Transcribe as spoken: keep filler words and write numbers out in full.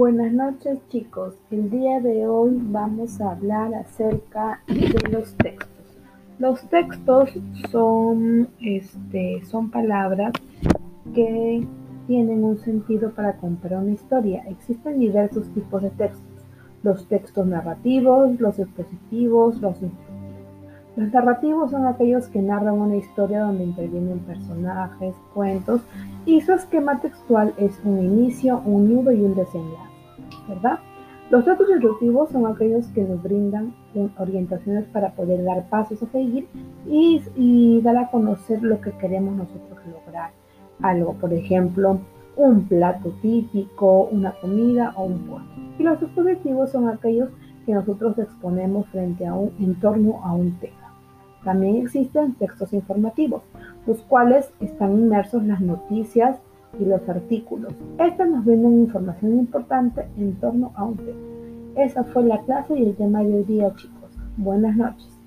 Buenas noches, chicos. El día de hoy vamos a hablar acerca de los textos. Los textos son, este, son palabras que tienen un sentido para contar una historia. Existen diversos tipos de textos. Los textos narrativos, los expositivos, los Los narrativos son aquellos que narran una historia donde intervienen personajes, cuentos, y su esquema textual es un inicio, un nudo y un desenlace, ¿verdad? Los textos instructivos son aquellos que nos brindan orientaciones para poder dar pasos a seguir y, y dar a conocer lo que queremos nosotros lograr. Algo, por ejemplo, un plato típico, una comida o un postre. Y los expositivos son aquellos que nosotros exponemos frente a un entorno a un tema. También existen textos informativos, los cuales están inmersos las noticias y los artículos. Estas nos brindan información importante en torno a un tema. Esa fue la clase y el tema de hoy día, chicos. Buenas noches.